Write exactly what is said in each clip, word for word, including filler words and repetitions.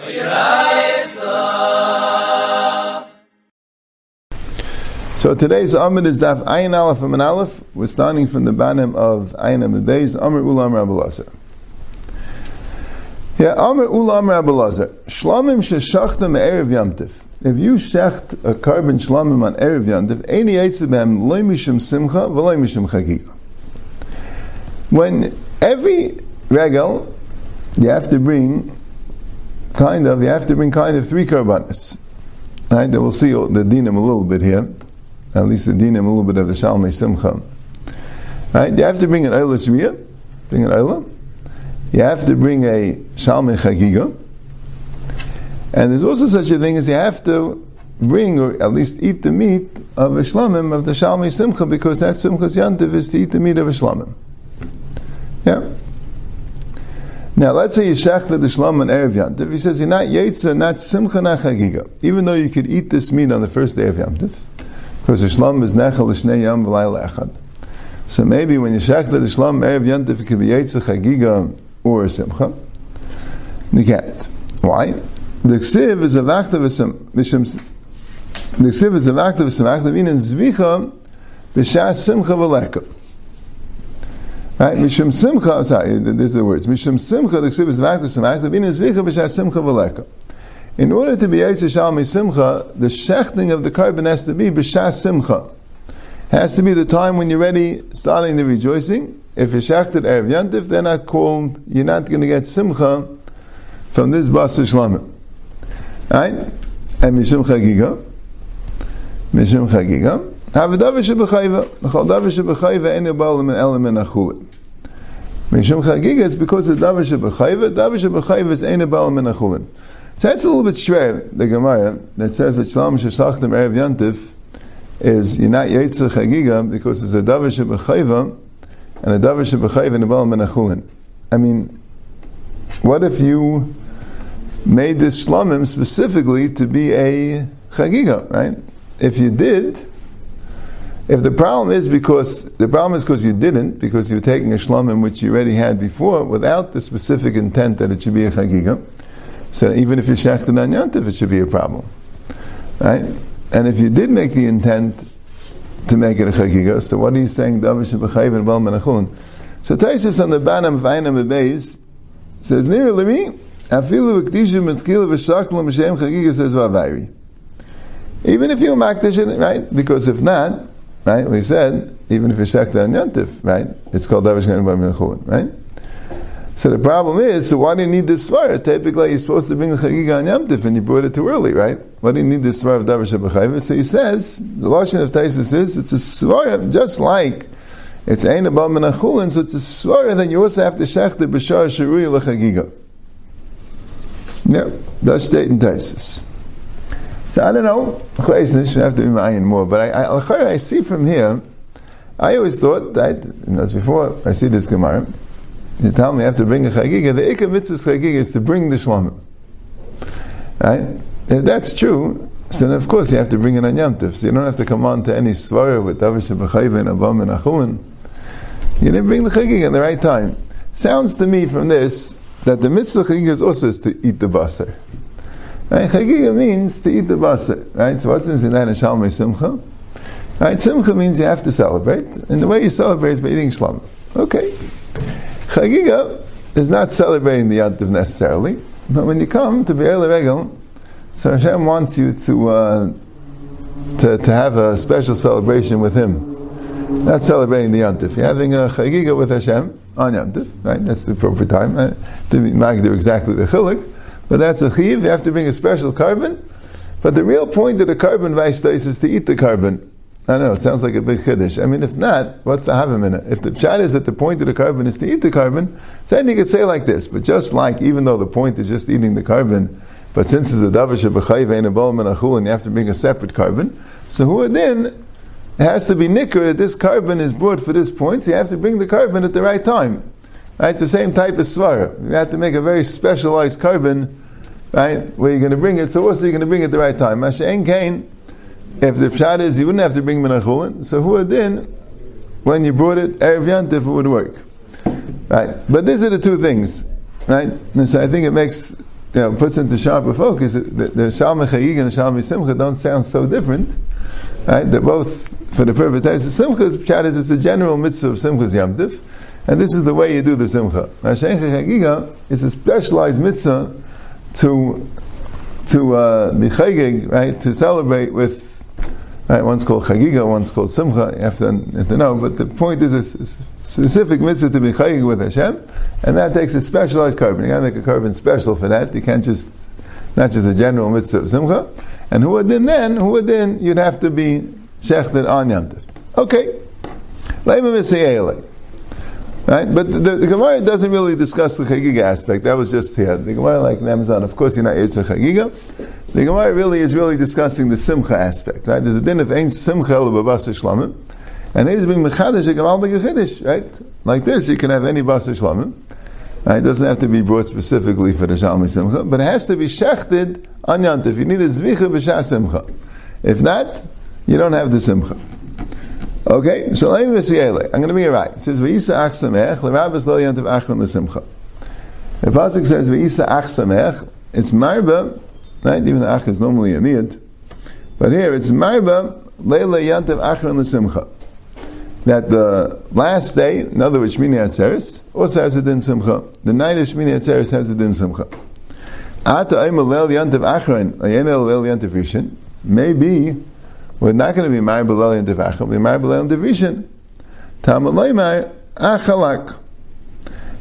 So today's Amud is Daf Ayin Aleph and Aleph. We're starting from the Banim of Ayin Amud Beis, Amud Ulam Rabbi Lazer. Yeah, Amud Ulam Rabbi Lazer. Shlamim sheshachtam Erev Yantiv. If you shacht a carbon shlamim on Erev Yantiv, any eitzibem loy mishum simcha v'loy mishum Chagigah. When every regel, you have to bring kind of, you have to bring kind of three karbanas. Right? We'll see the dinim a little bit here. At least the dinim a little bit of the Shalmei Simcha. Right? You have to bring an Eulah Shriya. Bring an Eulah. You have to bring a Shalmei Chagiga. And there's also such a thing as you have to bring, or at least eat the meat of a shlamim of the Shalmei Simcha, because that Simcha's Yantiv is to eat the meat of a shlamim. Yeah. Now let's say you shachted the shlam on Erev Yantiv. He says you're not Yetzer, not Simcha, not Chagiga. Even though you could eat this meat on the first day of Yantiv, because the shlam is Nechel L'Shnei Yom V'Layla Echad. So maybe when you shachted the shlam Erev Yantiv, it could be Yetzer, Chagiga, or Simcha. You can't. Why? The ksiv is a vachtavism. The ksiv is a vachtavism. Vachtavism in zvicha b'shas Simcha v'leka. Right? Mishum simcha, sorry, these are the words. Mishum simcha, the ksiv is vachtavism. Vachtavism in zvicha b'shas Simcha v'leka. In order to be Yetzer Shalmei Simcha, the shechting of the korban has to be b'shas Simcha. Has to be the time when you're ready, starting the rejoicing. If you're shechted Erev Yantiv, they're not called. You're not going to get Simcha from this Basar Shlamim. Right? And Mishum Chagigah. Mishum Chagigah. Have a davar shebechayva. Mechal davar shebechayva eni ba'al min ela min achulin. Mishum Chagigah is because of davar shebechayva. Davar shebechayva is eni ba'al min achulin. So that's a little bit shver, the Gemara, that says that Shlam sheshachtem Erev Yantiv is you're not Yetzer Chagigah because it's a davar shebechayva and a davar shebechayva eni ba'al min achulin. I mean, what if you made this shlamim specifically to be a Chagiga, right? If you did, if the problem is because the problem is because you didn't, because you're taking a shlamim which you already had before without the specific intent that it should be a Chagiga, so even if you shachted on Yantiv, it should be a problem, right? And if you did make the intent to make it a Chagiga, so what are you saying? Davish ganibav and Baal menachun. So Taishis on the Banam Vayna Bayz says nearly me. Even if you makdish it, right? Because if not, right? We said, even if you shachted on Yantiv, right? It's called davish ganibav, right? So the problem is, so why do you need this svarah? Typically, you're supposed to bring a Chagiga on Yantiv and you brought it too early, right? Why do you need this svarah of davar shebechayva? So he says, the lashon of Taishis is, it's a svarah, just like it's ein abal min achulin, so it's a svarah, then you also have to shacht the b'shar shirui l'chagiga. Yeah, that's state in Taishis. So I don't know. I have to be ma'ayin more, but I, I, I see from here. I always thought that, and that's before I see this Gemara. You tell me I have to bring a Chagiga. The ikar mitzvah Chagiga is to bring the shlamim. Right? If that's true, so then of course you have to bring it on Yantiv. So you don't have to come on to any svarah with davar shebechayva and abam and achulin. You didn't bring the Chagiga at the right time. Sounds to me from this that the mitzvah Chagiga is also is to eat the Basar. Right? Chagiga means to eat the Basar. Right? So what's in that in Shalmei Simcha? Right? Simcha means you have to celebrate. And the way you celebrate is by eating shlam. Okay. Chagiga is not celebrating the Yantiv necessarily, but when you come to Be'er L'Regel, so Hashem wants you to, uh, to to have a special celebration with Him. Not celebrating the Yantiv. You're having a Chagiga with Hashem, on Yantiv, right? That's the appropriate time. Right? To be magdir exactly the chiluk, but that's a chiv. You have to bring a special carbon. But the real point of the carbon vice is to eat the carbon. I don't know. It sounds like a big chiddush. I mean, if not, what's the hava amina? If the pshat is that the point of the carbon is to eat the carbon, then you could say like this. But just like, even though the point is just eating the carbon, but since it's a davar shebechayva and a bal menachul, and you have to bring a separate carbon, so who then? It has to be nicker that this carbon is brought for this point, so you have to bring the carbon at the right time. Right? It's the same type of svarah. You have to make a very specialized carbon, right, where you're going to bring it, so also you're going to bring it at the right time. Mashen kain, if the pshat is, you wouldn't have to bring menachulin, so who then, when you brought it, Erev Yantiv, it would work. Right? But these are the two things, right? And so I think it makes you know, puts into sharper focus, the, the Shalmei Chagiga and the Shalmei Simcha don't sound so different, right? They're both, for the purpose of Taishis, Simcha's pshat is it's a general mitzvah of Simcha's Yantiv, and this is the way you do the Simcha. Now, Shalmei Chagiga is a specialized mitzvah to to uh, be Chagig, right, to celebrate with. Right, one's called Chagigah, one's called Simcha, you have to, you have to know, but the point is a s- specific mitzvah to be Chagig with Hashem, and that takes a specialized carbon. You gotta make a carbon special for that, you can't just, not just a general mitzvah of Simcha. And who din then, who din, you'd have to be Shechted on Yantiv. Okay. Right, but the, the Gemara doesn't really discuss the Chagigah aspect, that was just here. The Gemara, like in Amazon, of course you're not Yitzhak Chagigah. The Gemara really is really discussing the Simcha aspect, right? There's a din of Ein Simcha El Basar Shlamim, and he's being Mechadesh Egamal Begechidesh, right? Like this, you can have any Basar Shlamim. Right? It doesn't have to be brought specifically for the Shalmei Simcha, but it has to be Shachted on Yantiv. You need a Zvicha B'Shah Simcha. If not, you don't have the Simcha. Okay? Shalem V'Siyele. I'm going to be right. It says, V'Yisa Ach Samech, L'Rabbis Lo Yantiv Achron L'Simcha. The Pasuk says, V'Yisa Ach Samech, it's Marba, right? Even the Ach is normally a niyat. But here it's Marba Leila Yantav Achron L'Simcha. That the last day, in other words, Shmini Atzeres, also has a din Simcha. The night of Shmini Atzeres has a din Simcha. Ata Oymel Leil Yantav Achron, Ayenel Leil Yantav Rishon. Maybe we're not going to be Marba Leil Yantav Achron, we'll be Marba Leil Yantav Rishon. Tamel Leimai Achalak.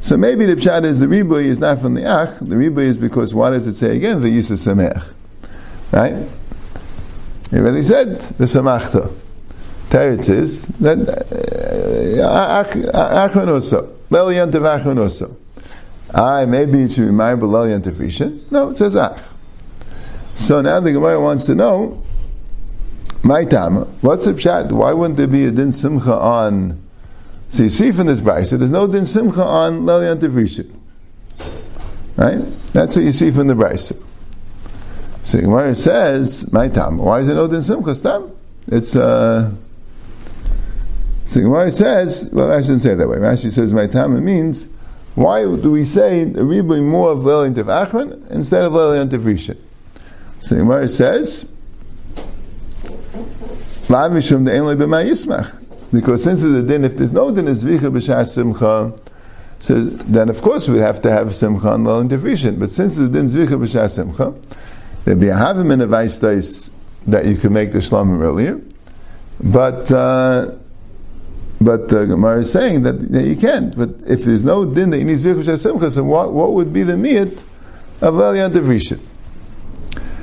So maybe the pshat is the ribui is not from the ach. The ribui is because why does it say again the yisa samech, right? He already said the samachta. Teretz is that achron also lel yantav achron also. I maybe it should be my lel yantav rishon. No, it says ach. So now the Gemara wants to know my tama. What's the pshat? Why wouldn't there be a din simcha on? So you see from this Braisa, there's no din simcha on Leil Yantiv Rishon. Right? That's what you see from the Braisa. So the Gemara says, my tam, why is there no din simcha? Stam? It's, uh... So the Gemara says, well, I shouldn't say it that way. Rashi says, my tam, it means, why do we say the ribui more of Leil Yantiv Achron instead of Leil Yantiv Rishon? So the Gemara says, La mishum de'en lo b'ma yismach. Because since there's a din, if there's no din, is zvicha b'shas simcha, so then of course we'd have to have simcha and lel yantiv rishon. But since there's a din, zvicha b'shas simcha, there'd be a hava amina vice that you can make the shlamim earlier. But uh, but the Gemara is saying that, that you can't. But if there's no din that you need zvicha b'shas simcha, so what, what would be the miyat of lel yantiv rishon?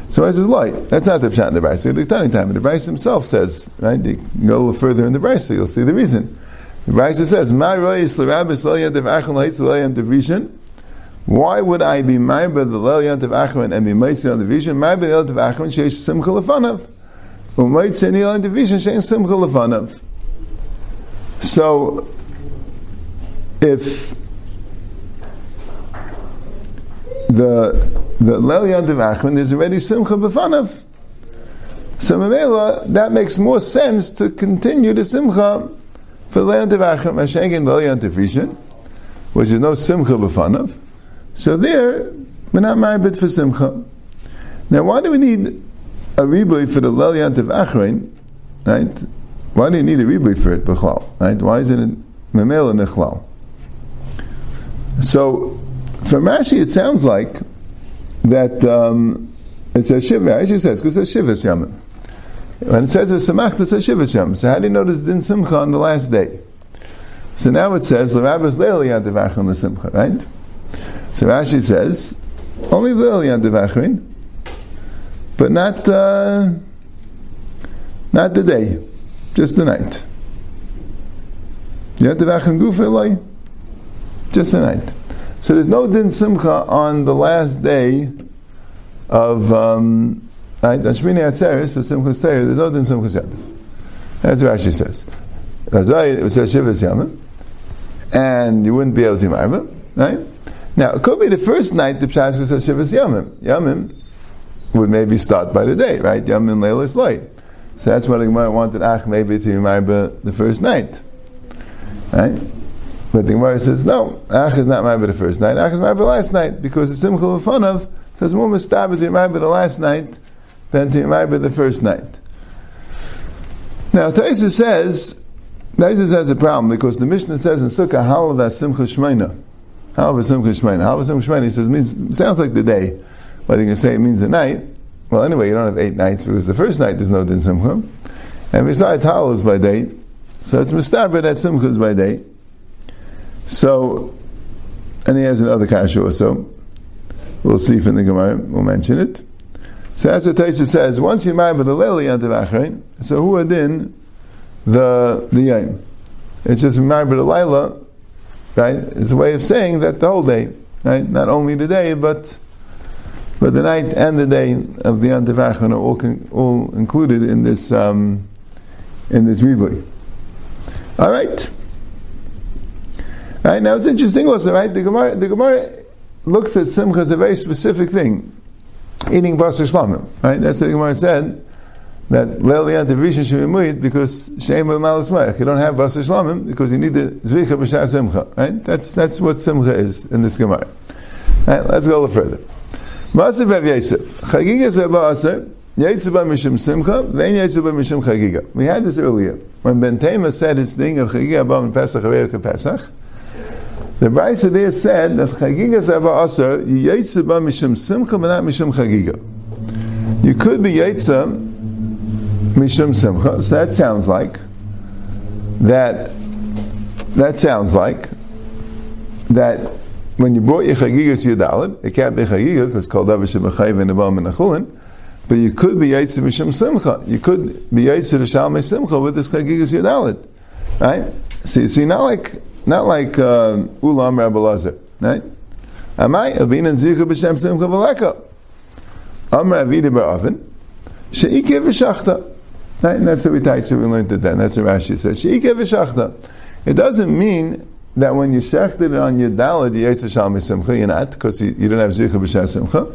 So I says, light. That's not the pshat in the Braisa. The Tani time, the Braisa himself says, right? You go a little further in the Braisa, you'll see the reason. The Braisa says, "My rois l'rabbis le'yantav achron le'itz le'yantav rishon." Why would I be ma'ibah the le'yantav achron and be ma'itzi on the vision? Ma'ibah the le'yantav achron she'esh simcha lefanav, u'ma'itzi ni le'yantav vision she'esh simcha lefanav. So, if the the Leil Yantiv Achron, there's already Simcha B'fanav. So Mamela, that makes more sense to continue the Simcha for Leil Yantiv Achron, Masha'en Gen Leil Yantiv Rishon, which is no Simcha B'fanav. So there, we're not ma'abit for Simcha. Now why do we need a ribui for the Leil Yantiv Achron, right? Why do you need a ribui for it, B'chlal, right? Why is it in Mamela Nechlal? So, from Rashi it sounds like that um, it says Shiva, Rashi says, because it says Shivas Yamim. When it says V'samachta, it says Shivas Yamim. So how do you notice din Simcha on the last day? So now it says, L'Rabbis Leil Yantav Achron L'Simcha, right? So Rashi says, only Leil Yantav Achron, but not uh, not the day, just the night. Yantav Achron Guf Eloi, just the night. So there's no din simcha on the last day of um, right, on Shmini Atzeres for Simchas Torah. There's no din simchas Yantiv. That's what Rashi says. It says Shivas Yamim, and you wouldn't be able to marba, right? Now it could be the first night the pshat says Shivas Yamim. Yamim would maybe start by the day, right? Yamim Leil is Loi. So that's why the Gemara wanted Ach maybe to be marba the first night, right? But the Gemara says, no, Ach is not Ma'abed the first night, Ach is Ma'abed the last night, because it's Simcha L'Fanav, So it's more mistabit Yemai the last night than Yemai the first night. Now Taishis says, Taishis has a problem because the Mishnah says in Sukkah, Halva Simcha Shmeina. Halva Simcha Shmeina. Halva Simcha Shmeina, he says, means, sounds like the day, but you can say it means the night. Well, anyway, you don't have eight nights because the first night there's no din Simcha. And besides, Halva is by day. So it's mistabit that Simcha is by day. So, and he has another kasha or so. We'll see if in the Gemara we'll mention it. So that's what Taishis says. Once you marry with the leli Yantav Achrein, so who are din the the yain? It's just married with the Laila, right? It's a way of saying that the whole day, right? Not only the day, but but the night and the day of the Yantav Achrein are all con- all included in this um, in this ribui. All right. Right, now it's interesting also, right? The Gemara, the Gemara looks at Simcha as a very specific thing. Eating Basar Shlamim, right? That's what the Gemara said, that Leil Yantiv Rishon should be mu'id because She'em Malas Mo'ech. You don't have Basar Shlamim because you need the Zvicha B'Shar Simcha, right? That's that's what Simcha is in this Gemara. Right, let's go a little further. Ma'asif Rav Yosef. Chagigah Zerba Aser, Yosef Mishim Simcha, Vein Yosef Mishim Chagigah. We had this earlier. When Ben Teima said his thing of Chagigah Ba'am Pesach Areik Pesach, the Braisa there said that Chagigah Zava Asar Yaitzah Ba Mishum Simcha But not Mishum Chagigah. You could be Yaitzah Mishum Simcha. So that sounds like that that sounds like that when you brought your Chagigas Yedalit, it can't be Chagigah because it's called davar shebechayva and Baal and Achulin, but you could be Yaitzah Mishum Simcha. You could be Yaitzah Shalmei Simcha with this Chagigas Yedalit, right? See, see, not like Not like uh, Ulam Rabbi Lazer, right? Amai avin and zirka b'shem simcha v'leka. Amra avida b'avin she'ikeh v'shachta. Right? And that's what we taught you. We learned it then. That's what Rashi says. She'ikeh v'shachta. It doesn't mean that when you shachted it on your dalad, you ate Shalmei Simcha. You're not, because you, you don't have zirka b'shem simcha.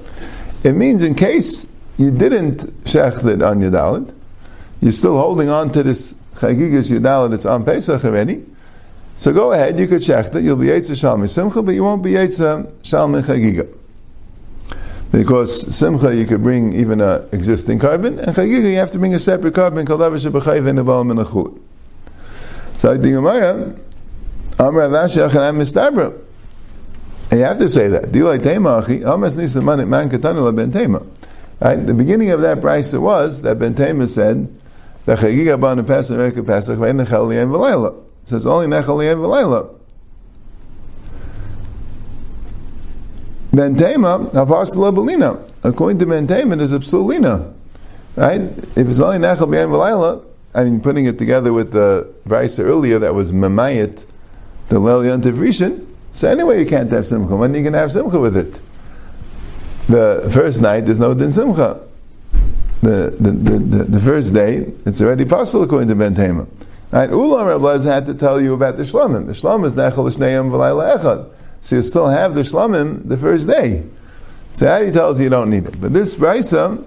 It means in case you didn't shacht it on your dalad, you're still holding on to this chagigas yedalad. It's on Pesach already. So go ahead, you could shacht it, you'll be Yaitzah Shalmei Simcha, but you won't be Yaitzah Shalmei Chagiga. Because Simcha, you could bring even an existing carbon, and Chagiga, you have to bring a separate carbon, called davar shebechayva and Baal min achul. So I think, Amara, Amra v'ashach and I'm mistabra. And you have to say that. Dilei teima achi, amas nisa man katanu la ben teima. Right? The beginning of that braisa was that Ben Teima said, that Chagiga banu pasach, reka pasach, v'en nechal li'en v'layla. So it's only Nechal Li'en V'Layla. Ben Teima, Havasla Belina. According to Ben Teima, there's a Psulina. Right? If it's only Nechal Li'en V'Layla, I mean, putting it together with the Braisa earlier, that was Mamayit, the Leil Yantiv Rishon. So anyway, you can't have Simcha. When are you going to have Simcha with it? The first night, there's no Din Simcha. The, the, the, the, the first day, it's already possible according to Ben Teima. Right, Ulam Rabbi Lazer had to tell you about the Shlamim. The Shlamim is Nechel L'Shneyam V'Layla Echad. So you still have the Shlamim the first day. So that he tells you you don't need it. But this Braisa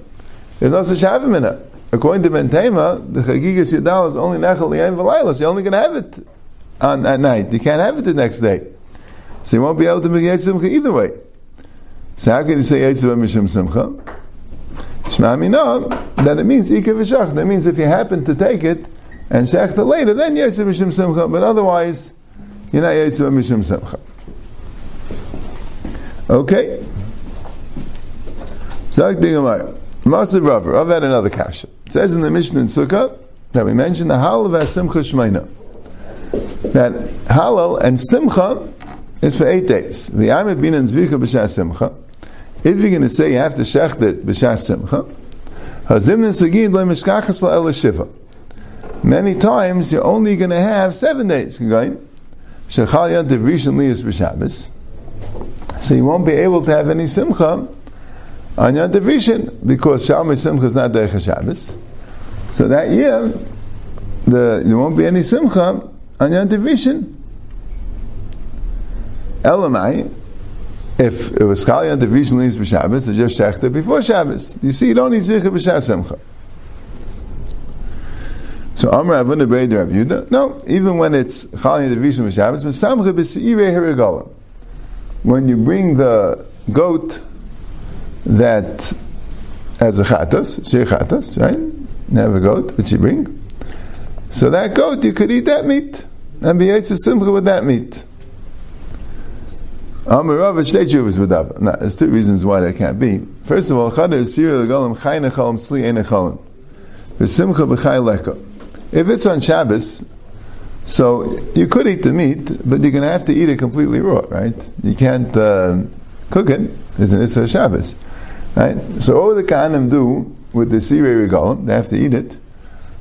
is not such hava amina. According to Ben Teima, the Chagigas Yedal is only Nechel L'Yam V'Layla. So you're only going to have it on, at night. You can't have it the next day. So you won't be able to make Yaitzah Simcha either way. So how can you say Yaitzah Mishum Simcha? Shema amina, that it means Ika V'Shach. That means if you happen to take it, and shachta later, then Yaitzah Mishum Simcha, but otherwise, you're not Yaitzah Mishum Simcha. Okay? Zag Digamar. Masa Rav, I've had another kasha. It says in the Mishnah in Sukkah, that we mentioned the halal v'asimcha shmeina. That halal and simcha is for eight days. The V'yamid bin and zvika b'shas simcha. If you're going to say you have to shacht it b'shas simcha, hazimna sagid le'mishkachas la'el shiva. Many times you're only going to have seven days. Right? So you won't be able to have any simcha on Yantiv Rishon because Shalmei Simcha is not derech Shabbos. So that year, the, there won't be any simcha on Yantiv Rishon. Elamai, if it was Yantiv Rishon leaves b'Shabbos, it's just shechta before Shabbos. You see, you don't need zircha b'shas simcha. So Amr Avuna B'Eid Rav Yehuda. No, even when it's Chal Yantiv Rishon B'Shabbos, M'samcha B'Seirei HaRegalim. When you bring the goat that as a chatas, sheer chatas, right? You have a goat, which you bring. So that goat, you could eat that meat and be Yetzer Simcha with that meat. Amar Rav, Shnei Tshuvos b'Davar. Now, there's two reasons why that can't be. First of all, if it's on Shabbos, so you could eat the meat, but you're going to have to eat it completely raw, right? You can't uh, cook it. It's an Isra Shabbos, right? So all the Ka'anim do with the Sirei Regalim, they have to eat it.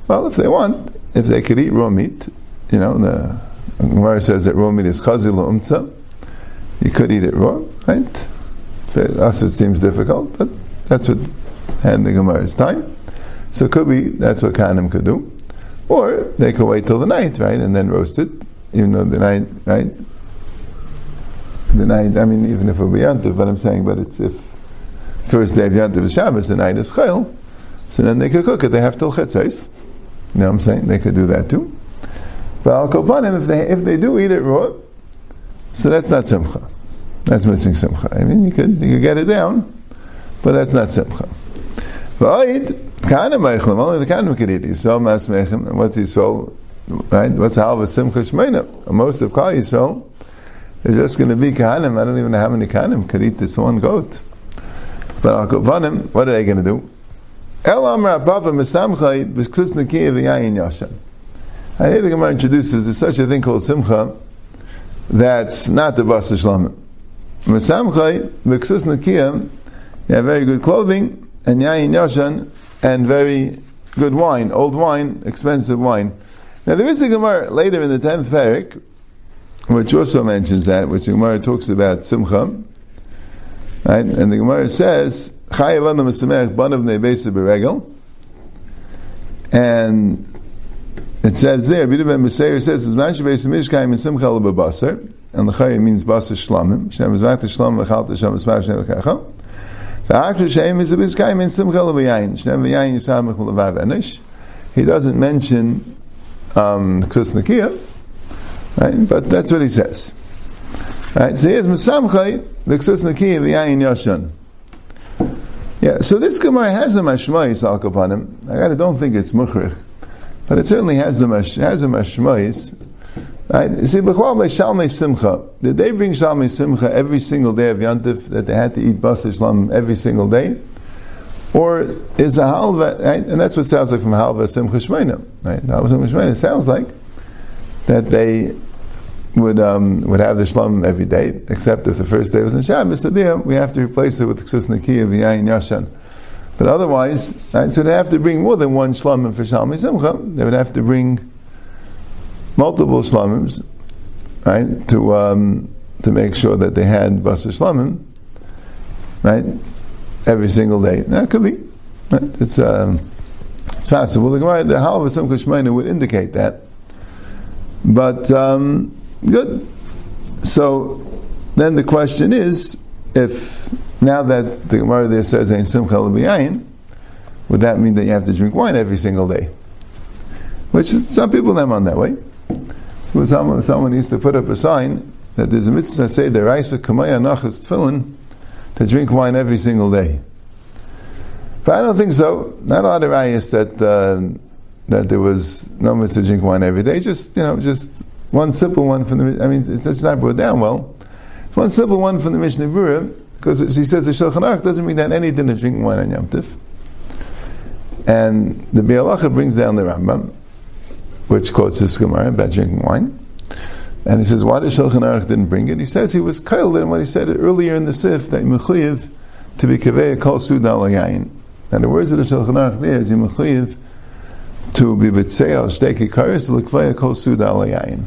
Well, if they want, if they could eat raw meat, you know, the Gemara says that raw meat is Chazi L'Umtza. You could eat it raw, right? For us it seems difficult, but that's what had in the Gemara's time. So it could be, that's what Ka'anim could do. Or they could wait till the night, right, and then roast it. Even though the night, right, the night. I mean, even if it'll be Yantiv, but I'm saying, but it's if first day of Yantiv is Shabbos, the night is Chayil, so then they could cook it. They have till Chetzos. You know what I'm saying? They could do that too. But I'll call upon them if they if they do eat it raw. So that's not Simcha. That's missing Simcha. I mean, you could you could get it down, but that's not Simcha. Right. Ka'anim, only the Ka'anim could eat. Yisrael Mas Mechem, and what's Yisrael, right? What's Halva Simcha Shmeina? Most of Kal Yisrael is just going to be Ka'anim. I don't even know how many Ka'anim could eat this one goat. But I'll go Banim, what are they going to do? El Amra Papa Mesamchai B'Ksus Naki V'Yayin Yashem. I hear the Gemara introduces, there's such a thing called Simcha that's not the Basar Shlamim. Mesamchai B'Ksus Naki, you have very good clothing, and Yayin Yashem, and very good wine, old wine, expensive wine. Now there is a Gemara later in the tenth parak, which also mentions that, which the Gemara talks about Simcha, right? And the Gemara says, and it says there, B'Seir says, and the Chayyim means Basar Shlamim, he doesn't mention um, right? But that's what he says. Right? So here's Mesamchai V'Ksus Nakiya V'Yayin Yashan. Yeah, so this Gemara has a mashmais al kapanim. I don't think it's mukhrich, but it certainly has the mash, has a mashmais. Right? You see, B'chol by Shalmei Simcha. Did they bring Shalmei Simcha every single day of Yantiv, that they had to eat Basar Shlamim every single day? Or is a halva, right? And that's what sounds like from halva Simcha Shmeina, right? Halva Simcha Shmeina sounds like that they would um, would have the Shlamim every day, except if the first day was in Shabbos. So there, we have to replace it with Ksus Nakiya V'Yayin Yashan. But otherwise, right? So they have to bring more than one Shlamim for Shalmei Simcha. They would have to bring multiple shlamim, right, to um, to make sure that they had Basar Shlamim, right, every single day. That could be, right? It's um, it's possible. The Gemara, the Halva Simcha Shmeina would indicate that, but um, good. So then the question is, if now that the Gemara there says Ein Simcha L'B'Yayin, would that mean that you have to drink wine every single day? Which some people them on that way. Someone, someone used to put up a sign that there's a mitzvah say the Raisa Kamaya Nachas Tefillin to drink wine every single day. But I don't think so. Not a lot of rayas that uh, that there was no mitzvah to drink wine every day. Just you know, just one simple one from the. I mean, it's, it's not brought down well. It's one simple one from the Mishnah Berurah, because she says the Shulchan Aruch doesn't mean that any din of drinking wine on Yom Tov. And the Bialacha brings down the Rambam, which quotes this Gemara about drinking wine. And he says, why did Shulchan Aruch didn't bring it? He says he was kailed in what he said earlier in the Sif, that Mechuyev to be Kaveh Kol Suda L'Yayin. Now the words of the Shulchan Aruch there is, Mechuyev to be Bitzei Al Shteki Karis L'Kveh Kol Suda L'Yayin.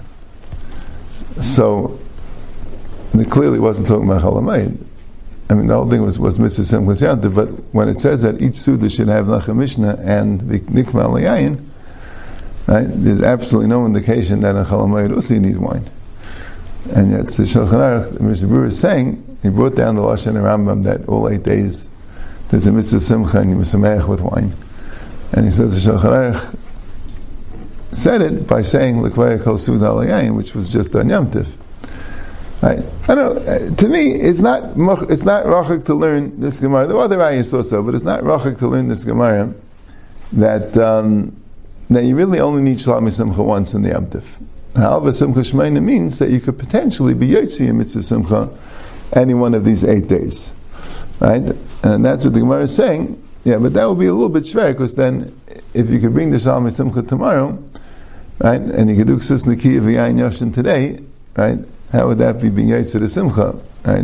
So, it clearly wasn't talking about Chalamayid. I mean, the whole thing was, was Mitzvah Simchas Yantiv, but when it says that each Suda should have Nachem Mishnah and Nikma L'Yayin, right? There's absolutely no indication that a Chalamayid Usi needs wine. And yet the Shulchan Aruch, the Mishnah Berurah is saying, he brought down the Lashon Rambam that all eight days there's a mitzvah simcha and you misameach with wine. And he says the Shulchan Aruch said it by saying, which was just on Yom Tov. Right? I don't know. To me, it's not it's not rachik to learn this Gemara. There are other ayahs also, but it's not rachik to learn this Gemara that um, that you really only need Shlamei Simcha once in the Yantiv. However, Simcha Shemaina means that you could potentially be Yotzi in Mitzvah Simcha any one of these eight days, right? And that's what the Gemara is saying. Yeah, but that would be a little bit shver, because then if you could bring the Shalmei Simcha tomorrow, right, and you could do Ksus Niki V'Yayin Yoshin today, right, how would that be being Yotze to Simcha, right?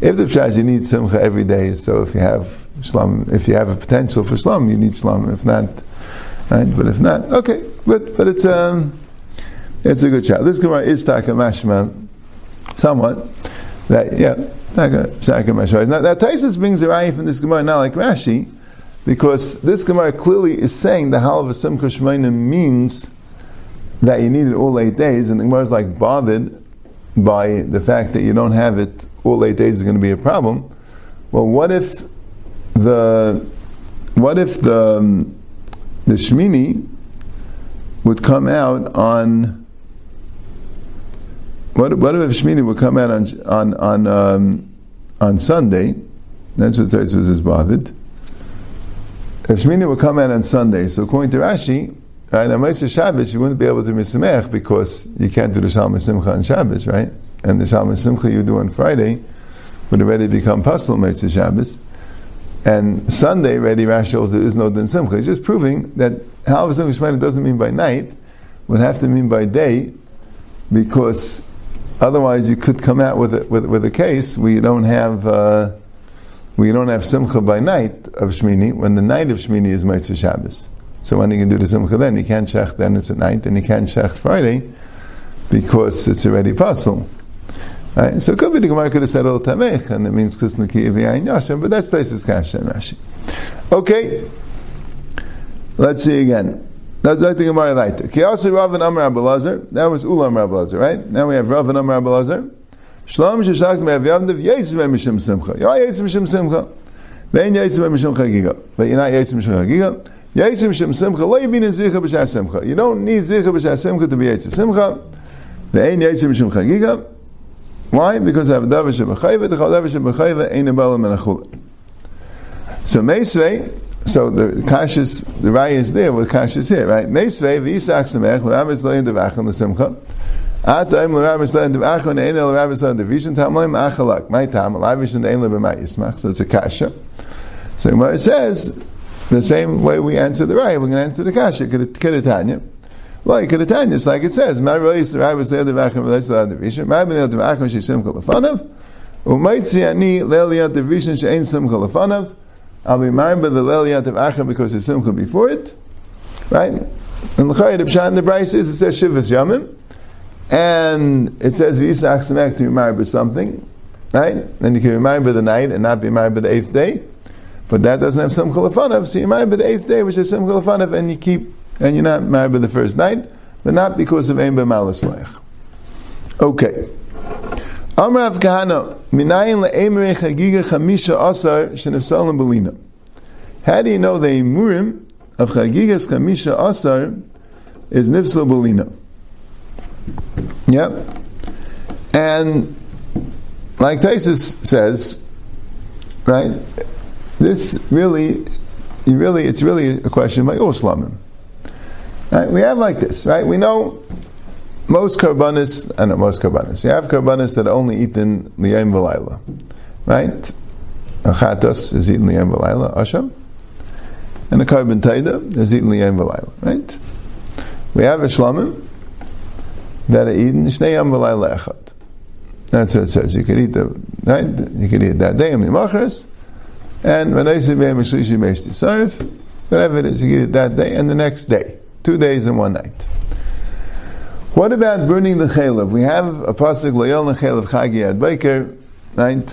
If the pshat, you need Simcha every day, so if you have Shlom, if you have a potential for Shlom, you need Shlom, if not, right, but if not, okay, good, but it's um, it's a good shot. This Gemara is Taka Mashma, somewhat, that, yeah, now, that Taishis brings a raya from this Gemara, not like Rashi, because this Gemara clearly is saying the hal of Simcha Shemaina means that you need it all eight days, and the Gemara is like bothered by the fact that you don't have it all eight days is going to be a problem. Well, what if the what if the the Shmini would come out on? What, what if Shmini would come out on on on, um, on Sunday? That's what Taishis is bothered. If Shmini would come out on Sunday, so according to Rashi, right, on Moshe Shabbos you wouldn't be able to misamech because you can't do the Shalmei Simcha on Shabbos, right? And the Shalmei Simcha you do on Friday would already become Pasul Moshe Shabbos. And Sunday, already Rashi holds there is no din Simcha. It's just proving that Halav Simcha Shemaina doesn't mean by night, would have to mean by day, because otherwise, you could come out with a, with, with a case where you don't have uh, where you don't have Simcha by night of Shmini, when the night of Shmini is Meitzah Shabbos. So when you can do the Simcha then, you can't Shacht then, it's at night, and you can't Shacht Friday, because it's already possible. Right? So it could be the Gemara could have said El Tamech, and it means Kisnaki V'Yayin Yashem, but that's Taisus Kasha and Rashi. Okay, let's see again. That's like the Gemara Vayta. Ki also Rav and Ulam Rabbi Lazer. That was Ulam Rabbi Lazer, right? Now we have Rav and Ulam Rabbi Lazer. Shlom sheshach me'av Yantiv yaitzim emishim simcha. You are yaitzim mishim simcha. Then yaitzim emishim chagiga. But you're not yaitzim mishim chagiga. Yaitzim mishim simcha. Lo yibin zircha b'shas simcha. You don't need zircha b'shas simcha to be yaitzim simcha. Then yaitzim mishim chagiga. Why? Because I have davar shebechayva. The davar shebechayva ain't a Baal and a chul. So Meisvei. So the kashis, the raya is there with kashis here, right? Meisvei v'yisak semech l'ramis le'en devachon l'simcha atayim l'ramis le'en devachon ein el l'ramis le'en devishin tamleim achalak my tam l'ravishin ein l'bemay yismach. So it's a kasha. So the Gemara says the same way we answer the raya, we're going to answer the kasha. Kedetanya, like kedetanya, it's like it says my rois l'ramis le'en devachon l'ramis le'en devishin my ben el devachon she'simcha l'fanav u'maitzi ani le'el devishin she'ein simcha l'fanav. I'll be married by the Lel Yantav Acham because there's Simcha before it, right? And the Chayid of Pshat in the Braisa is it says Shivas Yamim, and it says V'yisach Samek to be married by something, right? Then you can be married by the night and not be married by the eighth day, but that doesn't have Simcha L'fanav, so you're married by the eighth day, which is Simcha L'fanav, and you keep and you're not married by the first night, but not because of Ein B'malas Leich. Okay. Amrav Kahana, Minayin le'emere Chagiga Chamisha Asar Shenefsalim Belina. How do you know the Emurim of Chagigas Chamisha Asar is Nifsal Belina? Yep. And like Taishis says, right, this really, you really, it's really a question by Shlamim. Right, we have like this, right? We know most karbanas, I don't know, most karbanas. You have karbanas that are only eaten liyam v'layla, right? A chatos is eaten liyam v'layla, asham, and a karban taida is eaten liyam v'layla, right? We have a shlamim that are eaten shneyam v'layla echad. That's what it says. You could eat the right. You could eat that day on Yimachris, and v'naisi v'yam shlishi meishti sarif, whatever it is. You could eat that day and the next day, two days and one night. What about burning the chaylev? We have a pasuk Loyol Chaylev Chagi Ad Baker, right?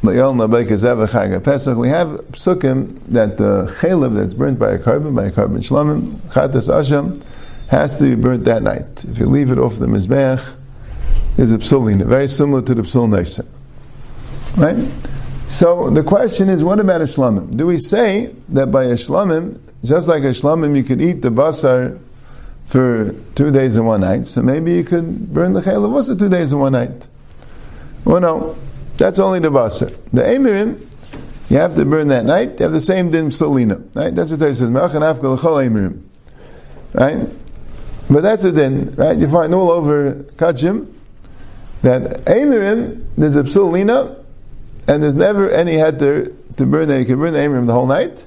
Loyol Nabaker Zeva Chaga Pesach. We have psukim that the chaylev that's burnt by a carbon, by a carbon shlamim, chatas asham, has to be burnt that night. If you leave it off the mizbeach, is a psulina, very similar to the psul neisa, right? So the question is, what about a shlamim? Do we say that by a shlamim, just like a shlamim, you could eat the basar for two days and one night, so maybe you could burn the chaylev also two days and one night? Oh no, that's only the Basar. The Emirim, you have to burn that night, they have the same din Salina. Right? That's what Taishis says, Melchanaf Galachal Emirim. Right? But that's a din, right? You find all over Kachim that Emirim, there's a Psalina, and there's never any heter to burn the, you can burn the Emirim the whole night,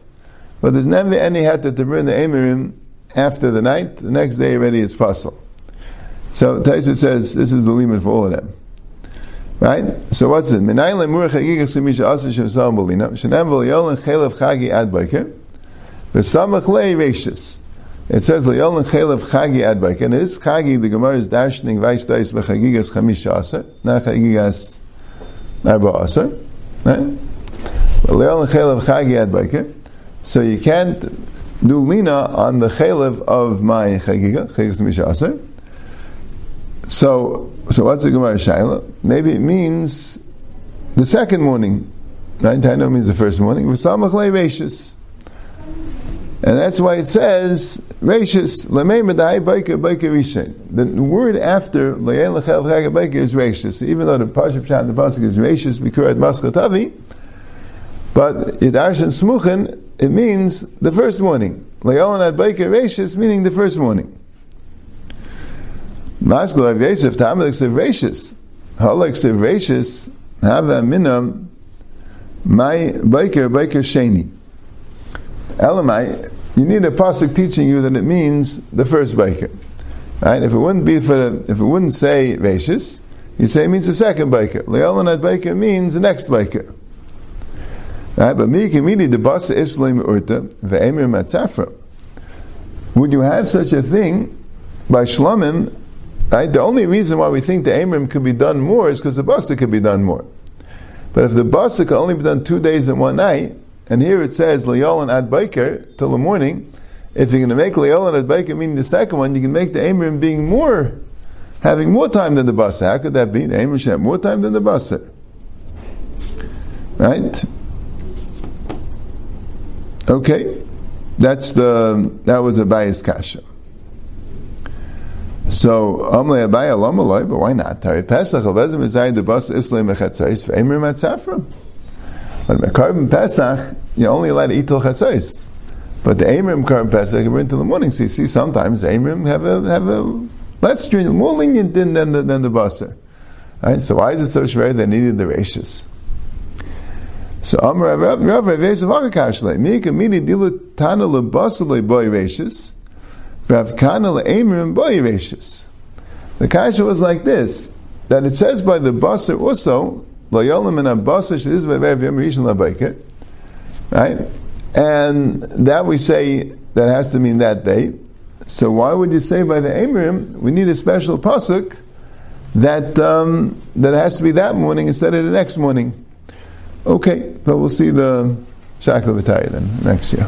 but there's never any heter to burn the Emirim after the night, the next day already it's possible. So Taishis says, this is the limit for all of them. Right? So what's it? It says Le'yolan Chelev Chagi Adbaik, and this Chagi the Gemara is dashing Vayis Dais Bechagigas Chamisha Aser, not Chagigas Arba Aser. Le'yolan Chelev Chagi Adbaik. So you can't do lina on the Chelev of my Chagiga Chagigas Chamisha Aser. So, so what's the Gemara Shaila? Maybe it means the second morning. Right? I know it means the first morning. V'samach le'veishis. And that's why it says, Reishis, Lamei Medai Baika Baika Rishen. The word after, Le'en L'chel V'chagah Baika is Reishis. Even though the Pasha Pshat and the Pasuk is Reishis, Bikurat Maskot Avi, but Yidash and Smuchen, it means the first morning. Le'en Ad Baika Reishis, meaning the first morning. Maskot Av Yesef, Ta'amalek Sev Reishis. Halek Sev Reishis, Hava amina, Mai Baika Baika Sheni. Elamai, you need a pasuk teaching you that it means the first biker, right? If it wouldn't be for the, if it wouldn't say Reishis, you'd say it means the second biker. Le'olanad biker means the next biker, right? But me kimidi debasa ishleim urta ve'emir matzafra. Would you have such a thing by Shlamim? Right? The only reason why we think the Emrim could be done more is because the Basa could be done more. But if the Basa could only be done two days and one night. And here it says Le'yolan Ad Biker till the morning. If you're going to make Le'yolan Ad Biker, meaning the second one, you can make the Emrim being more, having more time than the Basar. How could that be? The Emrim should have more time than the Basar, right? Okay, that's the that was a bias kasha. So Amle Abaya Lamaloi, but why not? Tari Pesach Alvezim Isai the Basar Islay Mechatzais for Emrim at Safram. But a Karban Pesach, you're only allowed to eat till Chatzos. But the Emrim Karban Pesach, you burn till the morning. So you see, sometimes the Emrim have a have a less stringent, more lenient din than the than the Basar. Right? So why is it so shver they needed the Reishis? So Amar Rav Rav Yisavaka Kashle Mika Midi Dilut Tana LeBasar LeBoy Reishis Rav Kana LeEmrim Boy Reishis. The Kasha was like this: that it says by the Basar also. Right? And that we say that has to mean that day. So why would you say by the Emrim we need a special pasuk that um, that has to be that morning instead of the next morning? Okay, but we'll see the Shacht then next year.